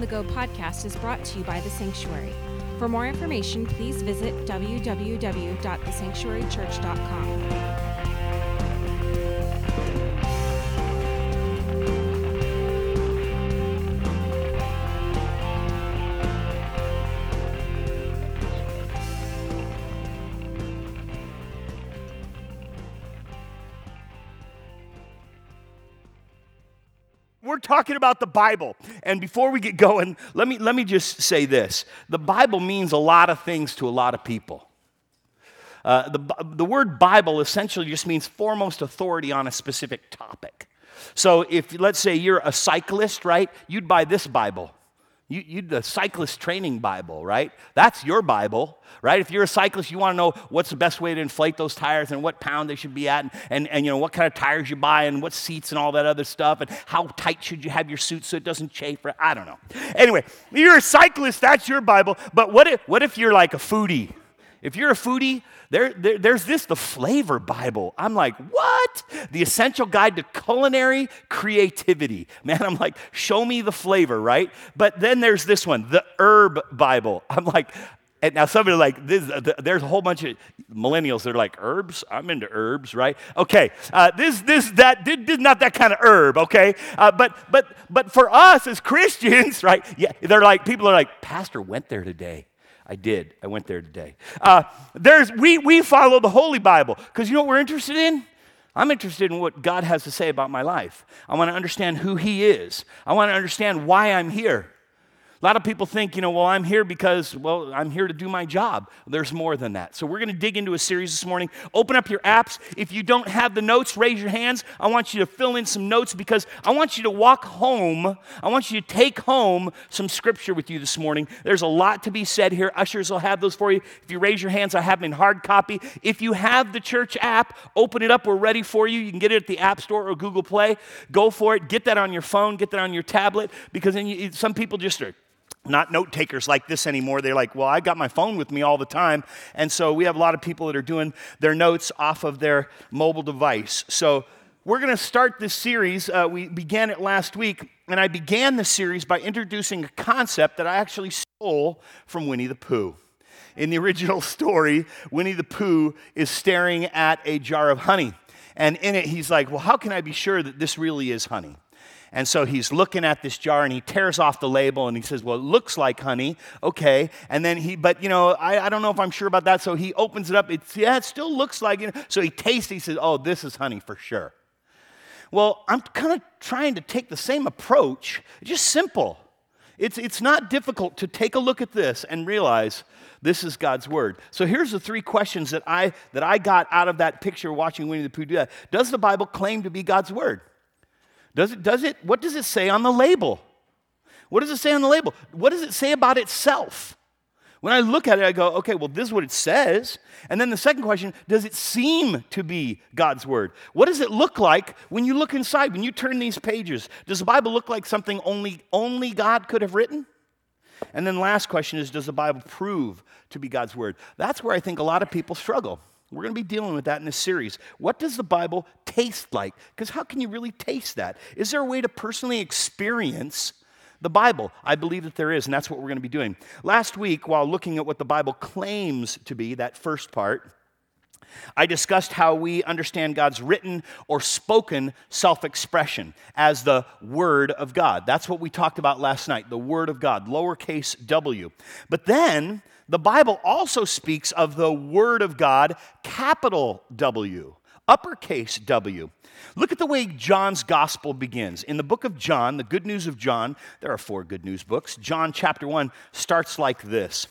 On The Go podcast is brought to you by The Sanctuary. For more information, please visit www.thesanctuarychurch.com. We're talking about the Bible, and before we get going, let me just say this. The Bible means a lot of things to a lot of people. The word Bible essentially just means foremost authority on a specific topic. So if, let's say, you're a cyclist, right, you'd buy this Bible. You'd the cyclist training Bible, right? That's your Bible, right? If you're a cyclist, you want to know what's the best way to inflate those tires and what pound they should be at and you know, what kind of tires you buy and what seats and all that other stuff and how tight should you have your suit so it doesn't chafe. I don't know. Anyway, you're a cyclist, that's your Bible. But what if you're like a foodie? If you're a foodie, there's this, the Flavor Bible. I'm like, what? The Essential Guide to Culinary Creativity. Man, I'm like, show me the flavor, right? But then there's this one, the Herb Bible. I'm like, and now somebody like, there's a whole bunch of millennials that are like, herbs? I'm into herbs, right? Okay, not that kind of herb, okay? But for us as Christians, right, yeah, they're like, people are like, Pastor went there today. I did. I went there today. We follow the Holy Bible because you know what we're interested in? I'm interested in what God has to say about my life. I want to understand who He is. I want to understand why I'm here. A lot of people think, you know, well, I'm here because, well, I'm here to do my job. There's more than that. So we're going to dig into a series this morning. Open up your apps. If you don't have the notes, raise your hands. I want you to fill in some notes because I want you to walk home. I want you to take home some scripture with you this morning. There's a lot to be said here. Ushers will have those for you. If you raise your hands, I have them in hard copy. If you have the church app, open it up. We're ready for you. You can get it at the App Store or Google Play. Go for it. Get that on your phone. Get that on your tablet because then some people just are not note takers like this anymore. They're like, well, I got my phone with me all the time. And so we have a lot of people that are doing their notes off of their mobile device. So we're going to start this series. We began it last week, and I began the series by introducing a concept that I actually stole from Winnie the Pooh. In the original story, Winnie the Pooh is staring at a jar of honey. And in it, he's like, well, how can I be sure that this really is honey? And so he's looking at this jar, and he tears off the label, and he says, well, it looks like honey, okay. And then I don't know if I'm sure about that, so he opens it up. It still looks like it. So he tastes it. He says, oh, this is honey for sure. Well, I'm kind of trying to take the same approach, just simple. It's not difficult to take a look at this and realize this is God's Word. So here's the three questions that I got out of that picture watching Winnie the Pooh do that. Does the Bible claim to be God's Word? Does it? What does it say on the label? What does it say on the label? What does it say about itself? When I look at it, I go, okay, well, this is what it says. And then the second question, does it seem to be God's Word? What does it look like when you look inside, when you turn these pages? Does the Bible look like something only God could have written? And then last question is, does the Bible prove to be God's Word? That's where I think a lot of people struggle. We're going to be dealing with that in this series. What does the Bible taste like? Because how can you really taste that? Is there a way to personally experience the Bible? I believe that there is, and that's what we're going to be doing. Last week, while looking at what the Bible claims to be, that first part, I discussed how we understand God's written or spoken self-expression as the Word of God. That's what we talked about last night, the Word of God, lowercase w. But then the Bible also speaks of the Word of God, capital W, uppercase W. Look at the way John's gospel begins. In the book of John, the good news of John, there are four good news books. John chapter 1 starts like this.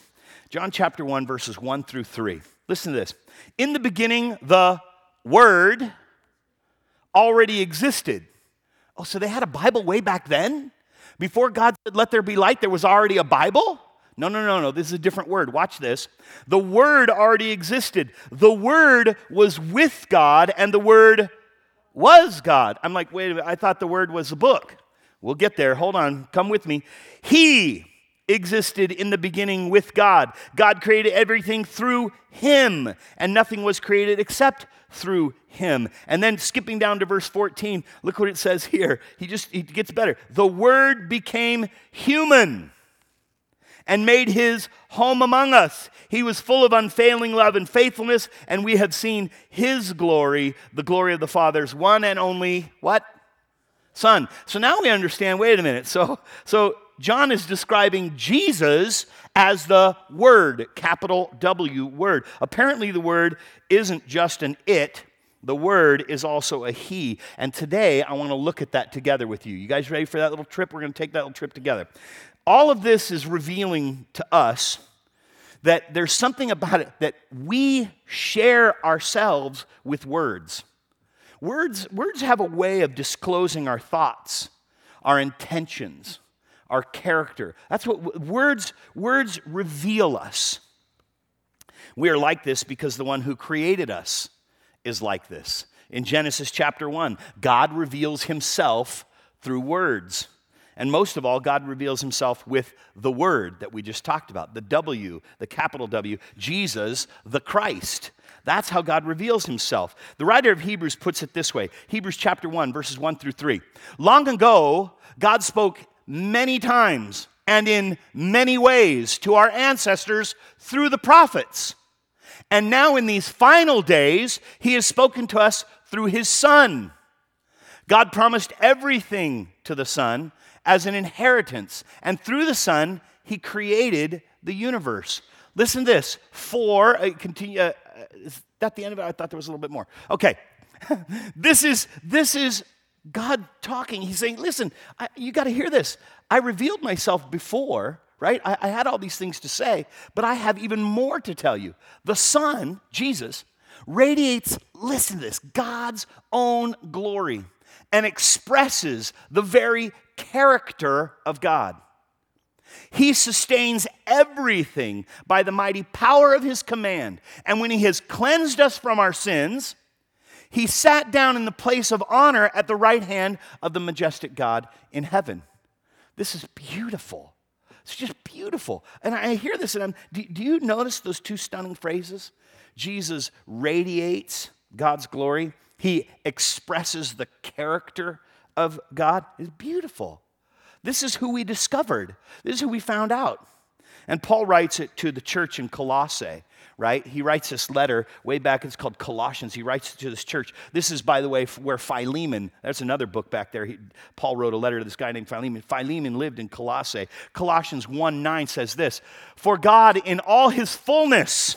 John chapter 1, verses 1 through 3. Listen to this. In the beginning, the Word already existed. Oh, so they had a Bible way back then? Before God said, let there be light, there was already a Bible? No. This is a different word. Watch this. The Word already existed. The Word was with God, and the Word was God. I'm like, wait a minute. I thought the Word was a book. We'll get there. Hold on. Come with me. He existed in the beginning with God. God created everything through Him, and nothing was created except through him. And then skipping down to verse 14, look what it says here. He gets better. The Word became human and made his home among us. He was full of unfailing love and faithfulness, and we have seen his glory, the glory of the Father's one and only, what? Son. So now we understand, wait a minute. So John is describing Jesus as the Word, capital W, Word. Apparently the Word isn't just an it. The Word is also a he. And today I want to look at that together with you. You guys ready for that little trip? We're going to take that little trip together. All of this is revealing to us that there's something about it that we share ourselves with words. Words have a way of disclosing our thoughts, our intentions, our character. That's what words reveal us. We are like this because the one who created us is like this. In Genesis chapter 1, God reveals himself through words. And most of all, God reveals himself with the Word that we just talked about, the W, the capital W, Jesus, the Christ. That's how God reveals himself. The writer of Hebrews puts it this way, Hebrews chapter 1, verses 1 through 3. Long ago, God spoke many times and in many ways to our ancestors through the prophets. And now in these final days, he has spoken to us through his Son. God promised everything to the Son as an inheritance. And through the Son, he created the universe. Listen to this. Is that the end of it? I thought there was a little bit more. Okay. This is God talking. He's saying, listen, you got to hear this. I revealed myself before, right? I had all these things to say, but I have even more to tell you. The Son, Jesus, radiates, listen to this, God's own glory and expresses the very character of God. He sustains everything by the mighty power of his command. And when he has cleansed us from our sins, he sat down in the place of honor at the right hand of the majestic God in heaven. This is beautiful. It's just beautiful. And I hear this, and do you notice those two stunning phrases? Jesus radiates God's glory. He expresses the character of God. It's beautiful. This is who we discovered. This is who we found out. And Paul writes it to the church in Colossae, right? He writes this letter way back. It's called Colossians. He writes it to this church. This is, by the way, where Philemon, that's another book back there. Paul wrote a letter to this guy named Philemon. Philemon lived in Colossae. Colossians 1:9 says this, "For God in all his fullness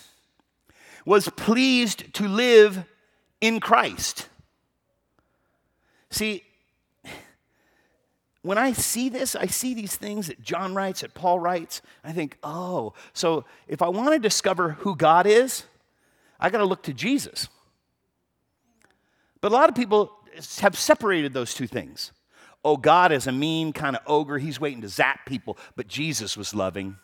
was pleased to live in Christ." See, when I see this, I see these things that John writes, that Paul writes, I think, oh, so if I want to discover who God is, I got to look to Jesus. But a lot of people have separated those two things. Oh, God is a mean kind of ogre. He's waiting to zap people, but Jesus was loving.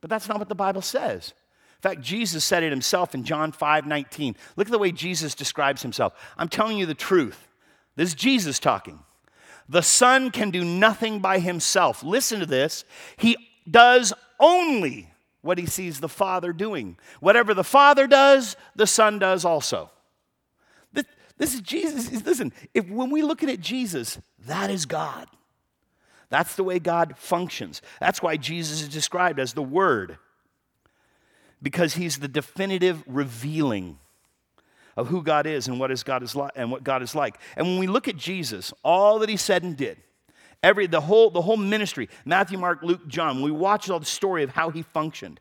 But that's not what the Bible says. In fact, Jesus said it himself in John 5:19. Look at the way Jesus describes himself. I'm telling you the truth. This is Jesus talking. The Son can do nothing by himself. Listen to this. He does only what he sees the Father doing. Whatever the Father does, the Son does also. This is Jesus. Listen, when we look at Jesus, that is God. That's the way God functions. That's why Jesus is described as the Word, because he's the definitive revealing of who God is and what God is like. And when we look at Jesus, all that he said and did, the whole ministry, Matthew, Mark, Luke, John, we watch all the story of how he functioned.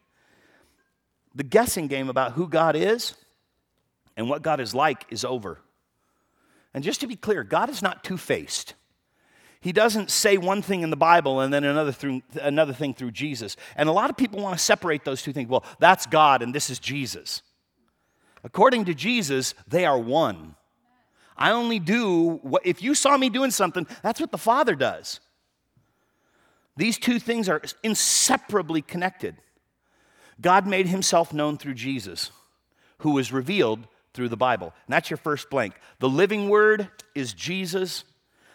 The guessing game about who God is and what God is like is over. And just to be clear, God is not two-faced. He doesn't say one thing in the Bible and then another thing through Jesus. And a lot of people want to separate those two things. Well, that's God and this is Jesus. According to Jesus, they are one. I only do what, if you saw me doing something, that's what the Father does. These two things are inseparably connected. God made himself known through Jesus, who was revealed through the Bible. And that's your first blank. The living Word is Jesus.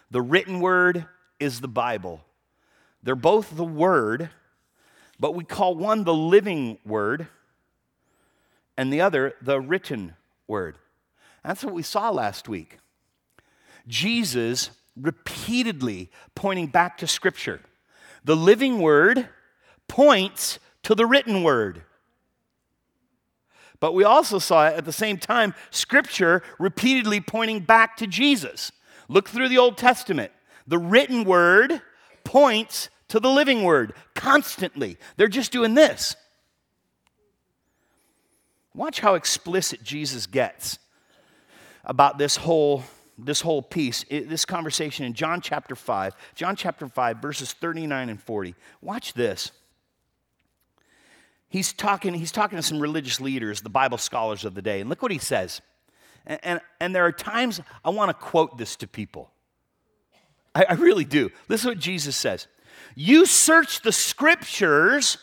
The written Word is the Bible. They're both the Word, but we call one the living Word, and the other, the written Word. That's what we saw last week. Jesus repeatedly pointing back to Scripture. The living Word points to the written Word. But we also saw at the same time Scripture repeatedly pointing back to Jesus. Look through the Old Testament. The written Word points to the living Word constantly. They're just doing this. Watch how explicit Jesus gets about this whole piece, this conversation in John chapter 5. John chapter 5, verses 39 and 40. Watch this. He's talking to some religious leaders, the Bible scholars of the day, and look what he says. And there are times I want to quote this to people. I really do. Listen to what Jesus says. You search the Scriptures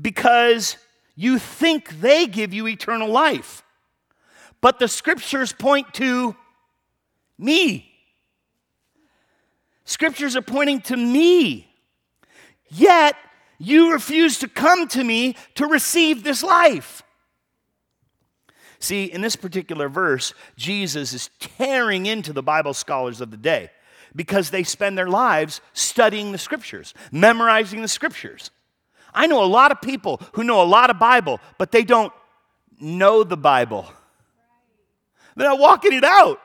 because you think they give you eternal life. But the Scriptures point to me. Scriptures are pointing to me. Yet, you refuse to come to me to receive this life. See, in this particular verse, Jesus is tearing into the Bible scholars of the day because they spend their lives studying the Scriptures, memorizing the Scriptures. I know a lot of people who know a lot of Bible, but they don't know the Bible. They're not walking it out.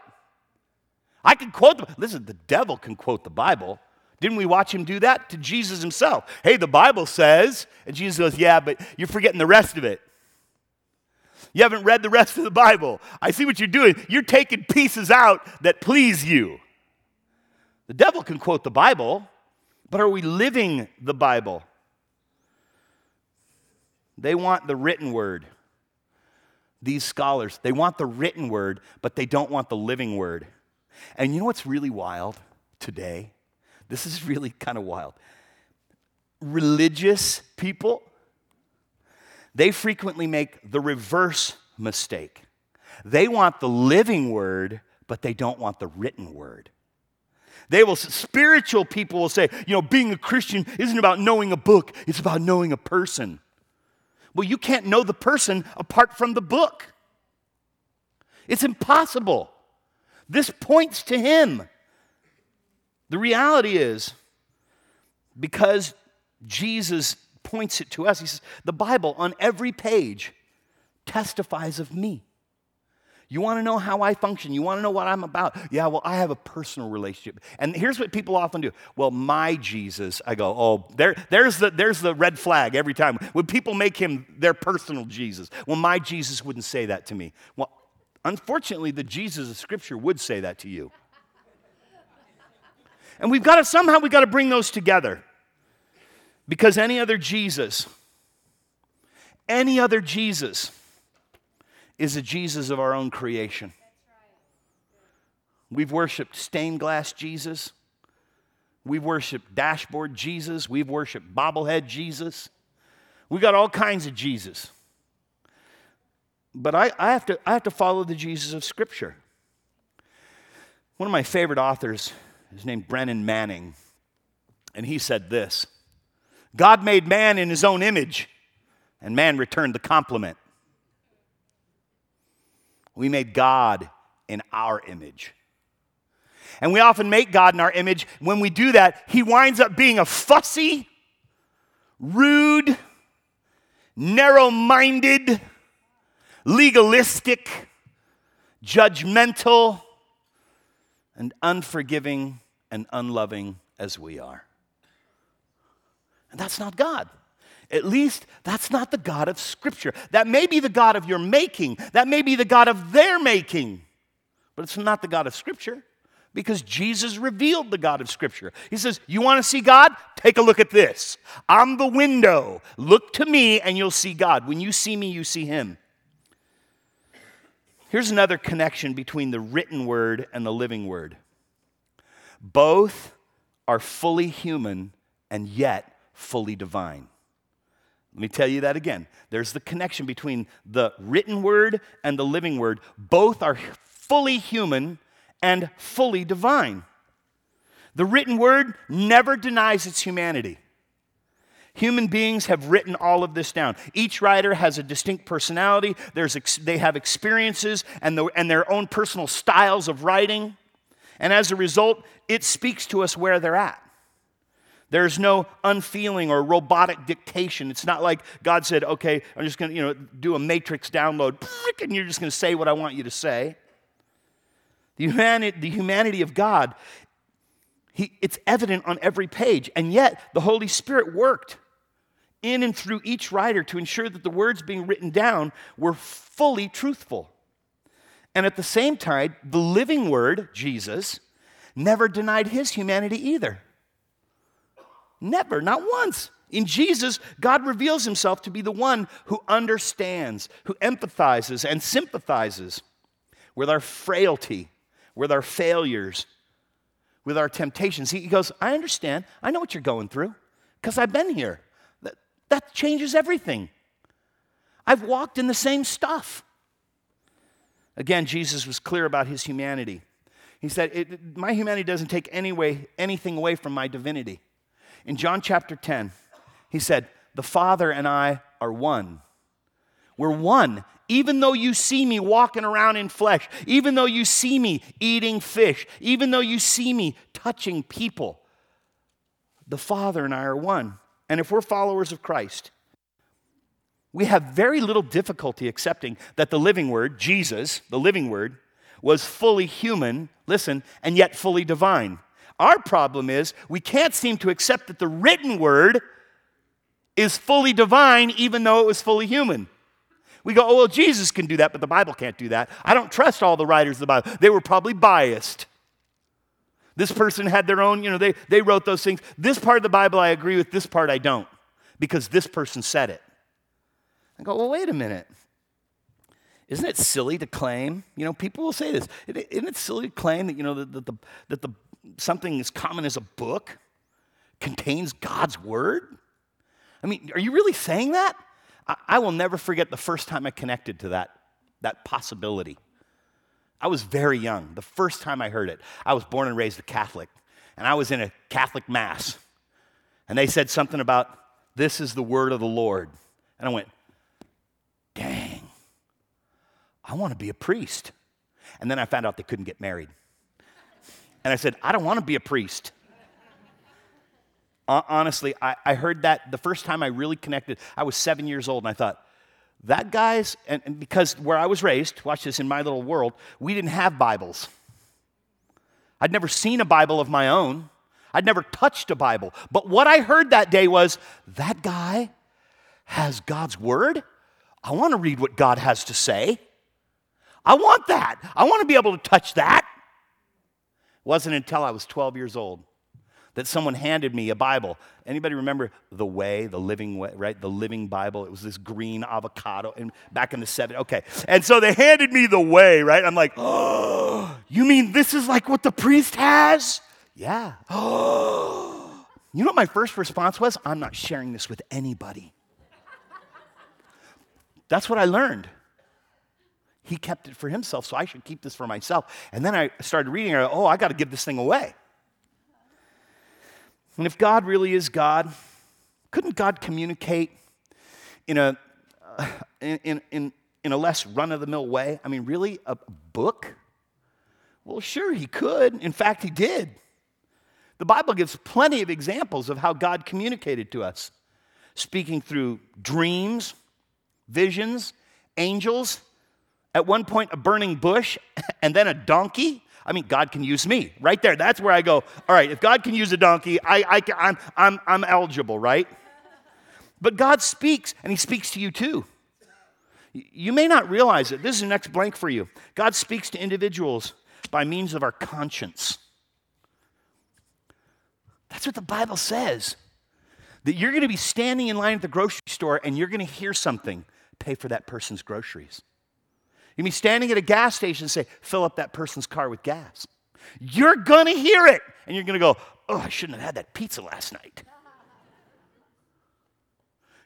I can quote them. Listen, the devil can quote the Bible. Didn't we watch him do that to Jesus himself? Hey, the Bible says, and Jesus goes, yeah, but you're forgetting the rest of it. You haven't read the rest of the Bible. I see what you're doing. You're taking pieces out that please you. The devil can quote the Bible, but are we living the Bible? They want the written Word. These scholars, they want the written Word, but they don't want the living Word. And you know what's really wild today? This is really kind of wild. Religious people, they frequently make the reverse mistake. They want the living Word, but they don't want the written Word. Spiritual people will say, you know, being a Christian isn't about knowing a book, it's about knowing a person. Well, you can't know the person apart from the book. It's impossible. This points to him. The reality is, because Jesus points it to us, he says, the Bible on every page testifies of me. You want to know how I function. You want to know what I'm about. Yeah, well, I have a personal relationship. And here's what people often do. Well, my Jesus, I go, oh, there's the red flag every time. When people make him their personal Jesus. Well, my Jesus wouldn't say that to me. Well, unfortunately, the Jesus of Scripture would say that to you. And we've got to bring those together. Because any other Jesus is a Jesus of our own creation. We've worshiped stained glass Jesus. We've worshiped dashboard Jesus. We've worshiped bobblehead Jesus. We've got all kinds of Jesus. But I have to follow the Jesus of Scripture. One of my favorite authors is named Brennan Manning, and he said this: God made man in his own image, and man returned the compliment. We made God in our image. And we often make God in our image. When we do that, he winds up being a fussy, rude, narrow-minded, legalistic, judgmental, and unforgiving and unloving as we are. And that's not God. At least that's not the God of Scripture. That may be the God of your making. That may be the God of their making. But it's not the God of Scripture, because Jesus revealed the God of Scripture. He says, you want to see God? Take a look at this. I'm the window. Look to me and you'll see God. When you see me, you see him. Here's another connection between the written Word and the living Word. Both are fully human and yet fully divine. Let me tell you that again. There's the connection between the written Word and the living Word. Both are fully human and fully divine. The written Word never denies its humanity. Human beings have written all of this down. Each writer has a distinct personality. They have experiences and their own personal styles of writing. And as a result, it speaks to us where they're at. There's no unfeeling or robotic dictation. It's not like God said, okay, I'm just going to do a matrix download, and you're just going to say what I want you to say. The humanity of God, it's evident on every page, and yet the Holy Spirit worked in and through each writer to ensure that the words being written down were fully truthful. And at the same time, the living Word, Jesus, never denied his humanity either. Never, not once. In Jesus, God reveals himself to be the one who understands, who empathizes and sympathizes with our frailty, with our failures, with our temptations. He goes, I understand. I know what you're going through because I've been here. That changes everything. I've walked in the same stuff. Again, Jesus was clear about his humanity. He said, my humanity doesn't take anything away from my divinity. In John chapter 10, he said, the Father and I are one. We're one. Even though you see me walking around in flesh, even though you see me eating fish, even though you see me touching people, the Father and I are one. And if we're followers of Christ, we have very little difficulty accepting that the living Word, Jesus, the living Word, was fully human, listen, and yet fully divine. Our problem is we can't seem to accept that the written Word is fully divine even though it was fully human. We go, oh, well, Jesus can do that, but the Bible can't do that. I don't trust all the writers of the Bible. They were probably biased. This person had their own, they wrote those things. This part of the Bible I agree with, this part I don't, because this person said it. I go, well, wait a minute. Isn't it silly to claim, people will say this, isn't it silly to claim that, that something as common as a book contains God's word? I mean, are you really saying that? I will never forget the first time I connected to that possibility. I was very young. The first time I heard it, I was born and raised a Catholic, and I was in a Catholic mass, and they said something about, this is the word of the Lord. And I went, dang, I want to be a priest. And then I found out they couldn't get married. And I said, I don't want to be a priest. Honestly, I heard that the first time I really connected, I was 7 years old, and I thought, that guy's, and because where I was raised, watch this, in my little world, we didn't have Bibles. I'd never seen a Bible of my own. I'd never touched a Bible. But what I heard that day was, that guy has God's word? I want to read what God has to say. I want that. I want to be able to touch that. It wasn't until I was 12 years old that someone handed me a Bible. Anybody remember The Way, the Living Way, right? The Living Bible. It was this green avocado and back in the 70s. Okay. And so they handed me The Way, right? I'm like, oh, you mean this is like what the priest has? Yeah. Oh. You know what my first response was? I'm not sharing this with anybody. That's what I learned. He kept it for himself, so I should keep this for myself. And then I started reading, and I go, oh, I got to give this thing away. And if God really is God, couldn't God communicate in a less run-of-the-mill way? I mean, really, a book? Well, sure, he could. In fact, he did. The Bible gives plenty of examples of how God communicated to us, speaking through dreams, visions, angels. At one point, a burning bush, and then a donkey. I mean, God can use me. Right there, that's where I go, all right, if God can use a donkey, I'm eligible, right? But God speaks, and he speaks to you too. You may not realize it. This is the next blank for you. God speaks to individuals by means of our conscience. That's what the Bible says. That you're going to be standing in line at the grocery store, and you're going to hear something. Pay for that person's groceries. You mean standing at a gas station and say, fill up that person's car with gas. You're going to hear it. And you're going to go, oh, I shouldn't have had that pizza last night.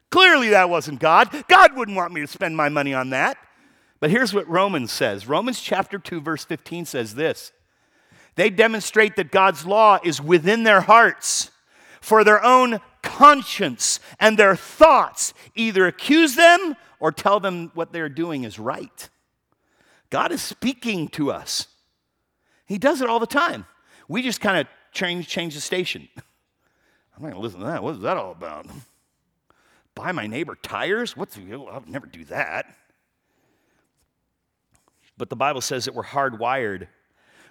Clearly that wasn't God. God wouldn't want me to spend my money on that. But here's what Romans says. Romans chapter 2, verse 15 says this. They demonstrate that God's law is within their hearts, for their own conscience conscience and their thoughts either accuse them or tell them what they're doing is right. God is speaking to us. He does it all the time. We just kind of change the station. I'm not going to listen to that. What is that all about? Buy my neighbor tires? I'll never do that. But the Bible says that we're hardwired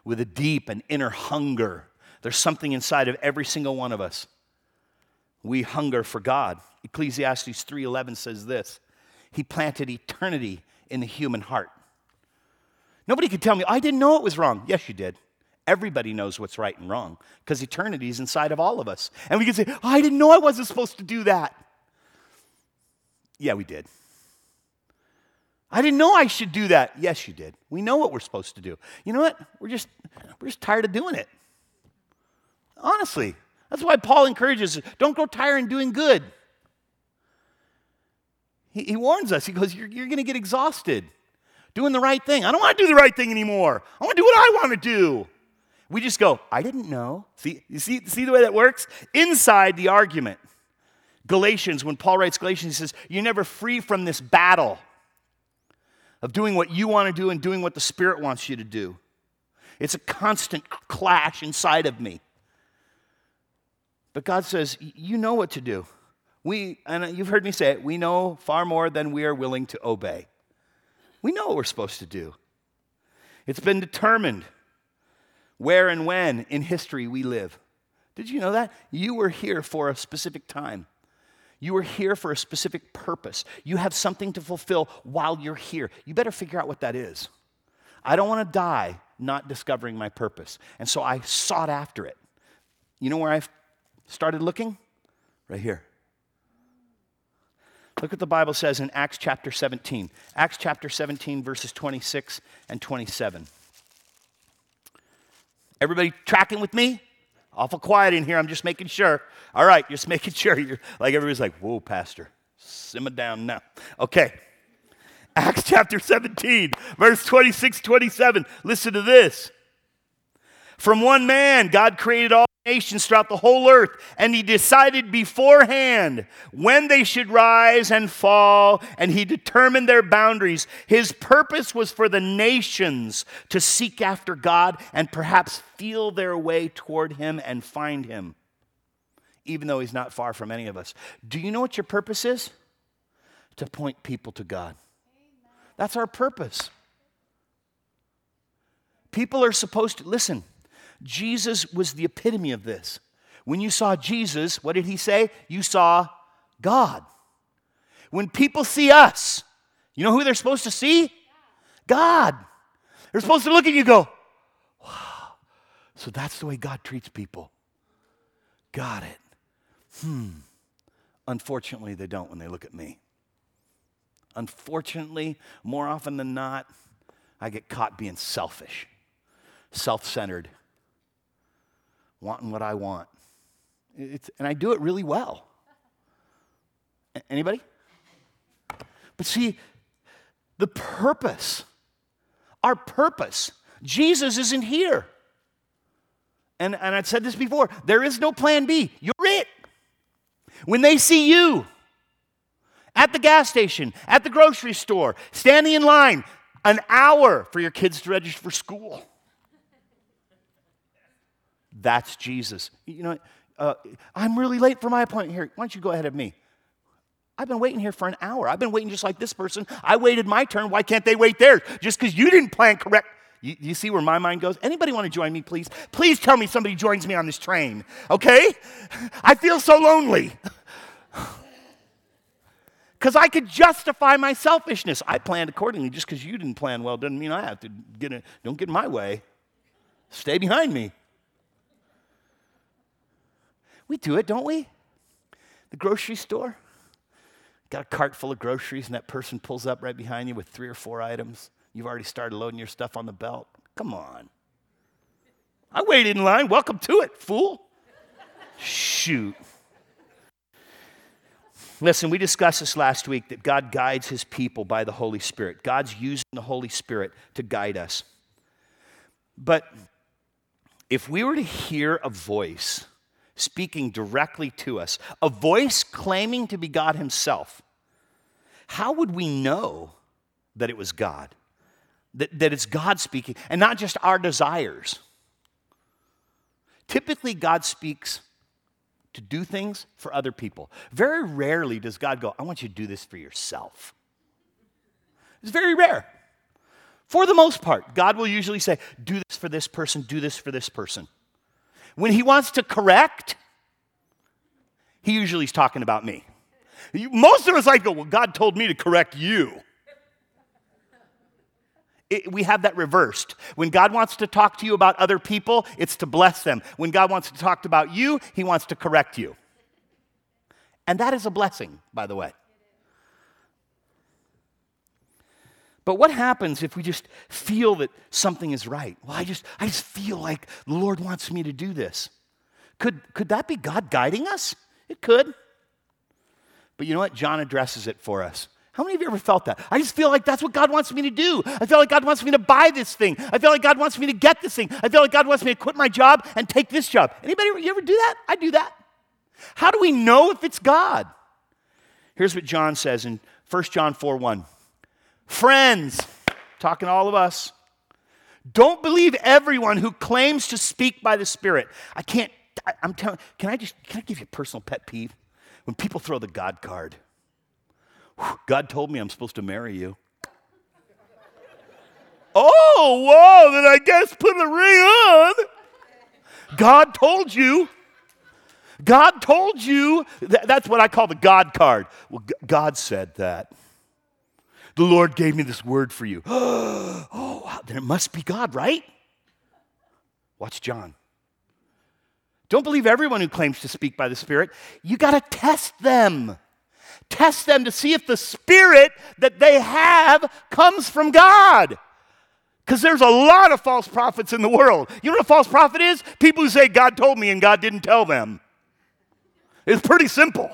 with a deep and inner hunger. There's something inside of every single one of us. We hunger for God. Ecclesiastes 3:11 says this. He planted eternity in the human heart. Nobody could tell me, I didn't know it was wrong. Yes, you did. Everybody knows what's right and wrong because eternity is inside of all of us. And we can say, I didn't know I wasn't supposed to do that. Yeah, we did. I didn't know I should do that. Yes, you did. We know what we're supposed to do. You know what? We're just tired of doing it. Honestly, that's why Paul encourages us, don't grow tired in doing good. He warns us. He goes, you're going to get exhausted doing the right thing. I don't want to do the right thing anymore. I want to do what I want to do. We just go, I didn't know. See the way that works? Inside the argument. Galatians, when Paul writes Galatians, he says, you're never free from this battle of doing what you want to do and doing what the Spirit wants you to do. It's a constant clash inside of me. But God says, you know what to do. And you've heard me say it, we know far more than we are willing to obey. We know what we're supposed to do. It's been determined where and when in history we live. Did you know that? You were here for a specific time. You were here for a specific purpose. You have something to fulfill while you're here. You better figure out what that is. I don't want to die not discovering my purpose. And so I sought after it. You know where I started looking? Right here. Look what the Bible says in Acts chapter 17. Acts chapter 17, verses 26 and 27. Everybody tracking with me? Awful quiet in here. I'm just making sure. All right, just making sure. Everybody's like, whoa, Pastor, simmer down now. Okay. Acts chapter 17, verse 26, 27. Listen to this. From one man, God created all nations throughout the whole earth, and he decided beforehand when they should rise and fall, and he determined their boundaries. His purpose was for the nations to seek after God and perhaps feel their way toward him and find him, even though he's not far from any of us. Do you know what your purpose is? To point people to God. That's our purpose. People are supposed to, listen, Jesus was the epitome of this. When you saw Jesus, what did he say? You saw God. When people see us, you know who they're supposed to see? God. They're supposed to look at you and go, wow, so that's the way God treats people. Got it. Unfortunately, they don't when they look at me. Unfortunately, more often than not, I get caught being selfish, self-centered, wanting what I want. And I do it really well. Anybody? But see, the purpose, our purpose, Jesus isn't here. And I've said this before, there is no plan B. You're it. When they see you at the gas station, at the grocery store, standing in line an hour for your kids to register for school, that's Jesus. You know, I'm really late for my appointment here. Why don't you go ahead of me? I've been waiting here for an hour. I've been waiting just like this person. I waited my turn. Why can't they wait theirs? Just because you didn't plan correct. You see where my mind goes? Anybody want to join me, please? Please tell me somebody joins me on this train, okay? I feel so lonely. Because I could justify my selfishness. I planned accordingly. Just because you didn't plan well doesn't mean I have to get it. Don't get in my way. Stay behind me. We do it, don't we? The grocery store. Got a cart full of groceries, and that person pulls up right behind you with 3 or 4 items. You've already started loading your stuff on the belt. Come on. I waited in line. Welcome to it, fool. Shoot. Listen, we discussed this last week that God guides his people by the Holy Spirit. God's using the Holy Spirit to guide us. But if we were to hear a voice speaking directly to us, a voice claiming to be God himself, how would we know that it was God, that it's God speaking, and not just our desires? Typically, God speaks to do things for other people. Very rarely does God go, I want you to do this for yourself. It's very rare. For the most part, God will usually say, do this for this person, do this for this person. When he wants to correct, he usually is talking about me. Most of us like go, well, God told me to correct you. We have that reversed. When God wants to talk to you about other people, it's to bless them. When God wants to talk about you, he wants to correct you. And that is a blessing, by the way. But what happens if we just feel that something is right? Well, I just feel like the Lord wants me to do this. Could that be God guiding us? It could. But you know what? John addresses it for us. How many of you ever felt that? I just feel like that's what God wants me to do. I feel like God wants me to buy this thing. I feel like God wants me to get this thing. I feel like God wants me to quit my job and take this job. Anybody, you ever do that? I do that. How do we know if it's God? Here's what John says in 1 John 4:1. Friends, talking to all of us, don't believe everyone who claims to speak by the Spirit. Can I give you a personal pet peeve? When people throw the God card. God told me I'm supposed to marry you. Oh, whoa, then I guess put a ring on. God told you. God told you. That's what I call the God card. Well, God said that. The Lord gave me this word for you. Oh, wow, then it must be God, right? Watch John. Don't believe everyone who claims to speak by the Spirit. You got to test them. Test them to see if the spirit that they have comes from God. Because there's a lot of false prophets in the world. You know what a false prophet is? People who say, God told me and God didn't tell them. It's pretty simple.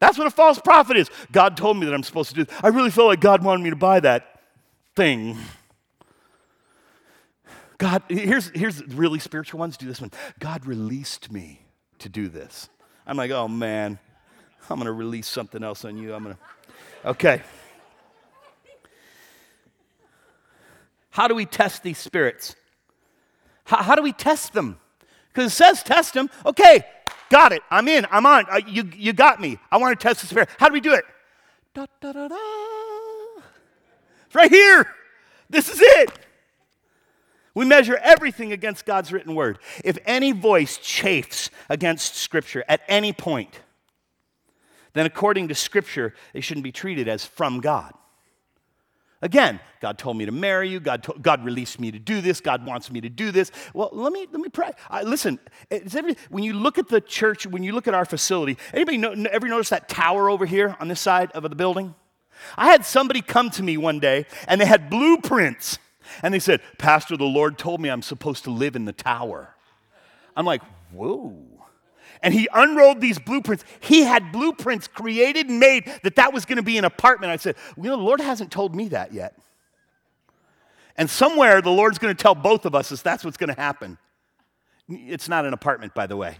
That's what a false prophet is. God told me that I'm supposed to do this. I really feel like God wanted me to buy that thing. God, here's really spiritual ones. Do this one. God released me to do this. I'm like, oh, man. I'm going to release something else on you. Okay. How do we test these spirits? How do we test them? Because it says test them. Okay, got it. I'm in. I'm on. You got me. I want to test the spirit. How do we do it? Da, da, da, da. It's right here. This is it. We measure everything against God's written word. If any voice chafes against Scripture at any point, then according to Scripture, they shouldn't be treated as from God. Again, God told me to marry you. God released me to do this. God wants me to do this. Well, let me pray. Listen, when you look at the church, when you look at our facility, anybody ever notice that tower over here on this side of the building? I had somebody come to me one day, and they had blueprints. And they said, Pastor, the Lord told me I'm supposed to live in the tower. I'm like, whoa. And he unrolled these blueprints. He had blueprints created and made that was going to be an apartment. I said, well, you know, the Lord hasn't told me that yet. And somewhere the Lord's going to tell both of us that's what's going to happen. It's not an apartment, by the way.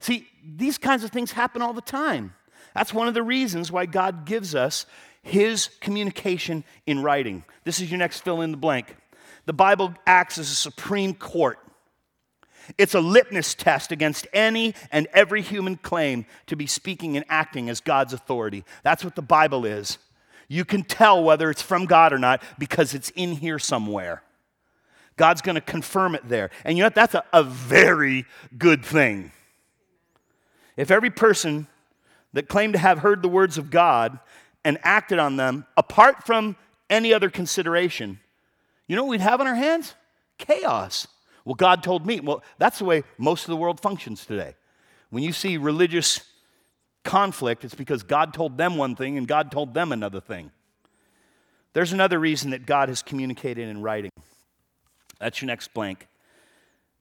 See, these kinds of things happen all the time. That's one of the reasons why God gives us his communication in writing. This is your next fill in the blank. The Bible acts as a supreme court. It's a litmus test against any and every human claim to be speaking and acting as God's authority. That's what the Bible is. You can tell whether it's from God or not because it's in here somewhere. God's going to confirm it there. And you know what? That's a very good thing. If every person that claimed to have heard the words of God and acted on them, apart from any other consideration, you know what we'd have on our hands? Chaos. Well, God told me. Well, that's the way most of the world functions today. When you see religious conflict, it's because God told them one thing and God told them another thing. There's another reason that God has communicated in writing. That's your next blank.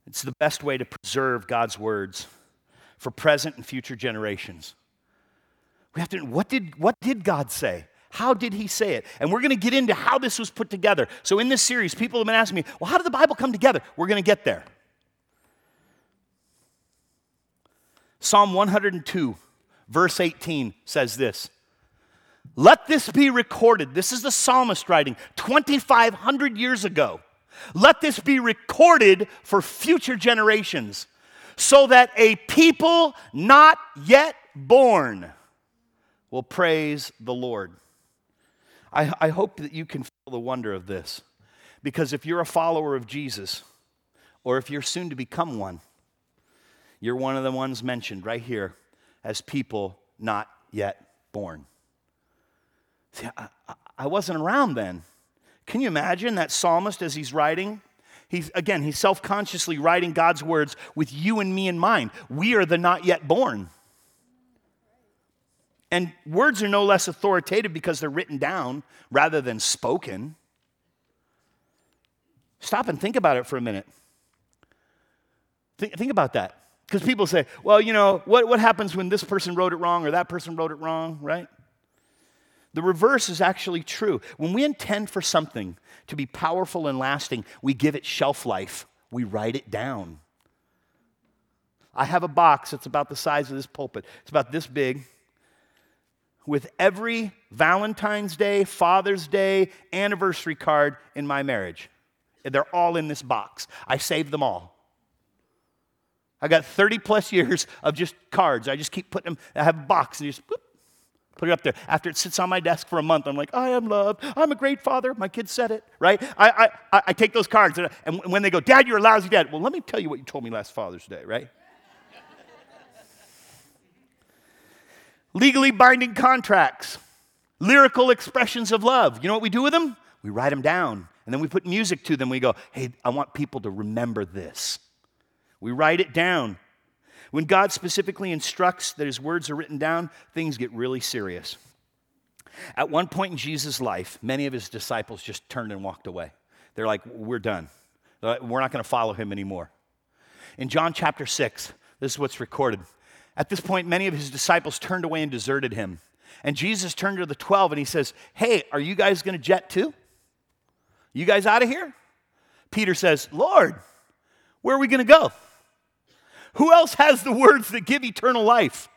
It's the best way to preserve God's words for present and future generations. We have to know, what did God say? How did he say it? And we're going to get into how this was put together. So in this series, people have been asking me, well, how did the Bible come together? We're going to get there. Psalm 102, verse 18 says this. Let this be recorded. This is the psalmist writing 2,500 years ago. Let this be recorded for future generations so that a people not yet born will praise the Lord. I hope that you can feel the wonder of this, because if you're a follower of Jesus, or if you're soon to become one, you're one of the ones mentioned right here as people not yet born. See, I wasn't around then. Can you imagine that psalmist as he's writing? He's self-consciously writing God's words with you and me in mind. We are the not yet born. And words are no less authoritative because they're written down rather than spoken. Stop and think about it for a minute. Think about that. Because people say, well, you know, what happens when this person wrote it wrong or that person wrote it wrong, right? The reverse is actually true. When we intend for something to be powerful and lasting, we give it shelf life. We write it down. I have a box that's about the size of this pulpit. It's about this big. With every Valentine's Day, Father's Day, anniversary card in my marriage. They're all in this box. I saved them all. I got 30 plus years of just cards. I just keep putting them. I have a box and just boop. Put it up there. After it sits on my desk for a month, I'm like, I am loved. I'm a great father. My kids said it, right? I take those cards, and when they go, Dad, you're a lousy dad. Well, let me tell you what you told me last Father's Day, right? Legally binding contracts, lyrical expressions of love. You know what we do with them? We write them down, and then we put music to them. We go, hey, I want people to remember this. We write it down. When God specifically instructs that his words are written down, things get really serious. At one point in Jesus' life, many of his disciples just turned and walked away. They're like, we're done. We're not going to follow him anymore. In John chapter 6, this is what's recorded. At this point, many of his disciples turned away and deserted him. And Jesus turned to the 12 and he says, hey, are you guys going to jet too? You guys out of here? Peter says, Lord, where are we going to go? Who else has the words that give eternal life?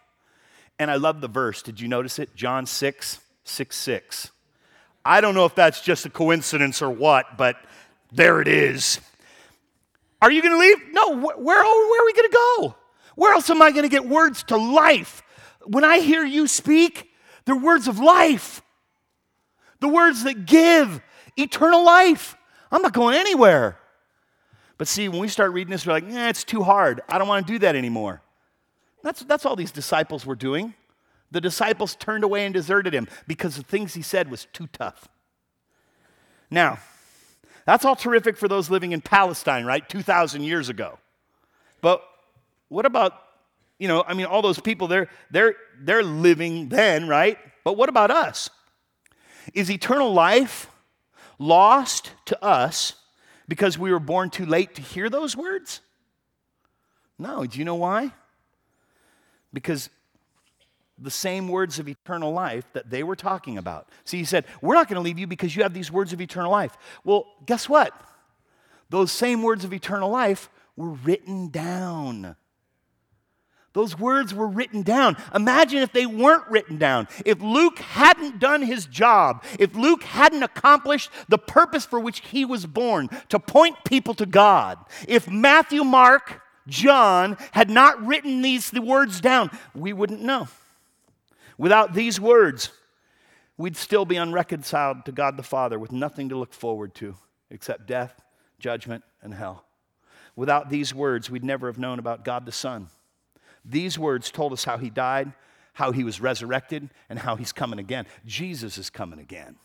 And I love the verse. Did you notice it? John 6:6. I don't know if that's just a coincidence or what, but there it is. Are you going to leave? No. Where are we going to go? Where else am I going to get words to life? When I hear you speak, they're words of life. The words that give eternal life. I'm not going anywhere. But see, when we start reading this, we're like, it's too hard. I don't want to do that anymore. That's all these disciples were doing. The disciples turned away and deserted him because the things he said was too tough. Now, that's all terrific for those living in Palestine, right, 2,000 years ago. But what about, all those people, they're living then, right? But what about us? Is eternal life lost to us because we were born too late to hear those words? No. Do you know why? Because the same words of eternal life that they were talking about. See, he said, we're not going to leave you because you have these words of eternal life. Well, guess what? Those same words of eternal life were written down. Those words were written down. Imagine if they weren't written down. If Luke hadn't done his job, if Luke hadn't accomplished the purpose for which he was born, to point people to God, if Matthew, Mark, John had not written the words down, we wouldn't know. Without these words, we'd still be unreconciled to God the Father with nothing to look forward to except death, judgment, and hell. Without these words, we'd never have known about God the Son. These words told us how he died, how he was resurrected, and how he's coming again. Jesus is coming again.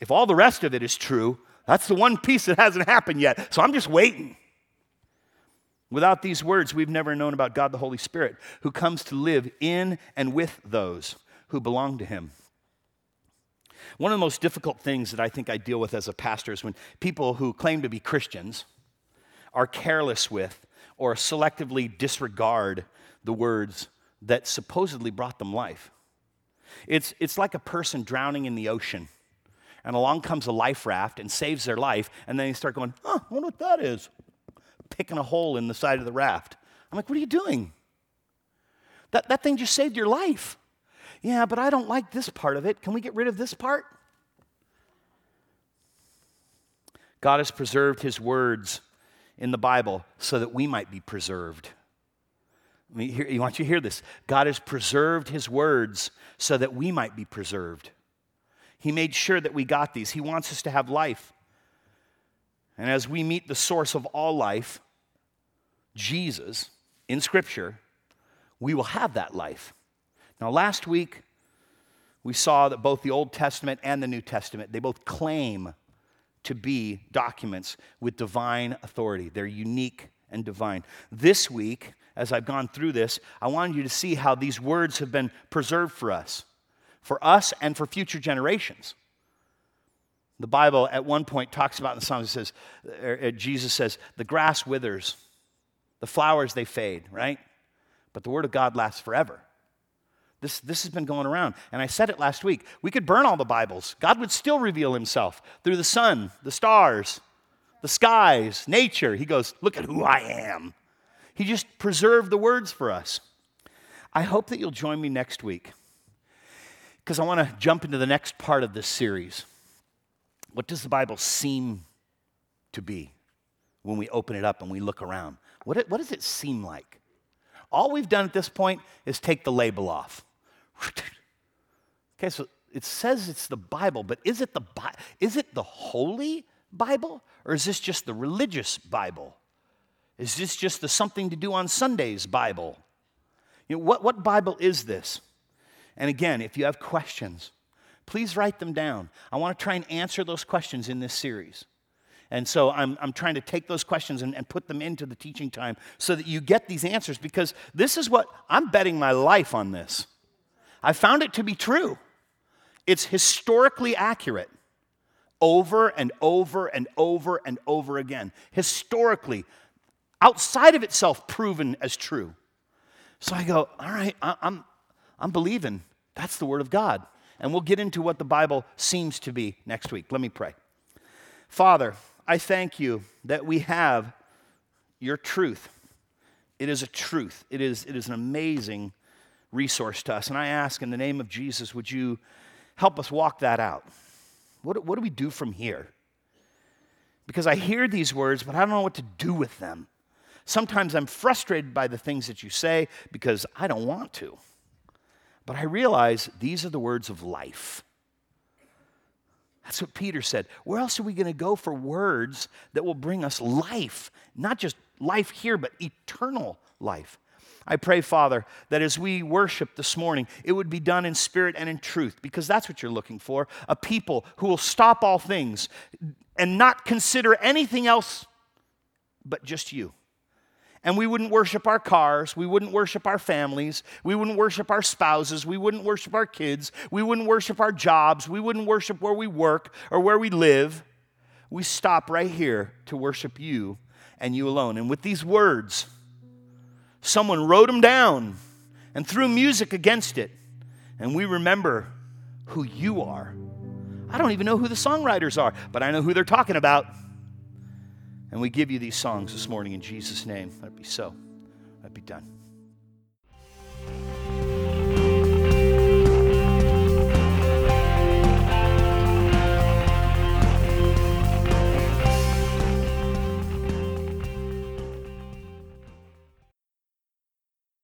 If all the rest of it is true, that's the one piece that hasn't happened yet, so I'm just waiting. Without these words, we've never known about God the Holy Spirit, who comes to live in and with those who belong to him. One of the most difficult things that I think I deal with as a pastor is when people who claim to be Christians are careless with or selectively disregard the words that supposedly brought them life. It's like a person drowning in the ocean, and along comes a life raft and saves their life, and then they start going, I wonder what that is, picking a hole in the side of the raft. I'm like, what are you doing? That thing just saved your life. Yeah, but I don't like this part of it. Can we get rid of this part? God has preserved his words in the Bible so that we might be preserved. I want you to hear this. God has preserved his words so that we might be preserved. He made sure that we got these. He wants us to have life. And as we meet the source of all life, Jesus, in Scripture, we will have that life. Now, last week, we saw that both the Old Testament and the New Testament, they both claim to be documents with divine authority. They're unique and divine. This week, as I've gone through this, I wanted you to see how these words have been preserved for us and for future generations. The Bible at one point talks about in the Psalms, Jesus says, the grass withers, the flowers, they fade, right? But the Word of God lasts forever. This has been going around. And I said it last week. We could burn all the Bibles. God would still reveal himself through the sun, the stars, the skies, nature. He goes, look at who I am. He just preserved the words for us. I hope that you'll join me next week because I want to jump into the next part of this series. What does the Bible seem to be when we open it up and we look around? What does it seem like? All we've done at this point is take the label off. Okay, so it says it's the Bible, but is it the holy Bible? Or is this just the religious Bible? Is this just the something to do on Sundays Bible? You know, what Bible is this? And again, if you have questions, please write them down. I want to try and answer those questions in this series. And so I'm trying to take those questions and put them into the teaching time so that you get these answers, because this is what I'm betting my life on this. I found it to be true. It's historically accurate over and over and over and over again. Historically, outside of itself, proven as true. So I go, all right, I'm believing. That's the Word of God. And we'll get into what the Bible seems to be next week. Let me pray. Father, I thank you that we have your truth. It is a truth. It is an amazing resource to us. And I ask in the name of Jesus, would you help us walk that out? What do we do from here? Because I hear these words, but I don't know what to do with them. Sometimes I'm frustrated by the things that you say because I don't want to. But I realize these are the words of life. That's what Peter said. Where else are we going to go for words that will bring us life? Not just life here, but eternal life. I pray, Father, that as we worship this morning, it would be done in spirit and in truth, because that's what you're looking for, a people who will stop all things and not consider anything else but just you. And we wouldn't worship our cars, we wouldn't worship our families, we wouldn't worship our spouses, we wouldn't worship our kids, we wouldn't worship our jobs, we wouldn't worship where we work or where we live. We stop right here to worship you and you alone. And with these words, someone wrote them down and threw music against it, and we remember who you are. I don't even know who the songwriters are, but I know who they're talking about. And we give you these songs this morning in Jesus' name. Let it be so. Let it be done.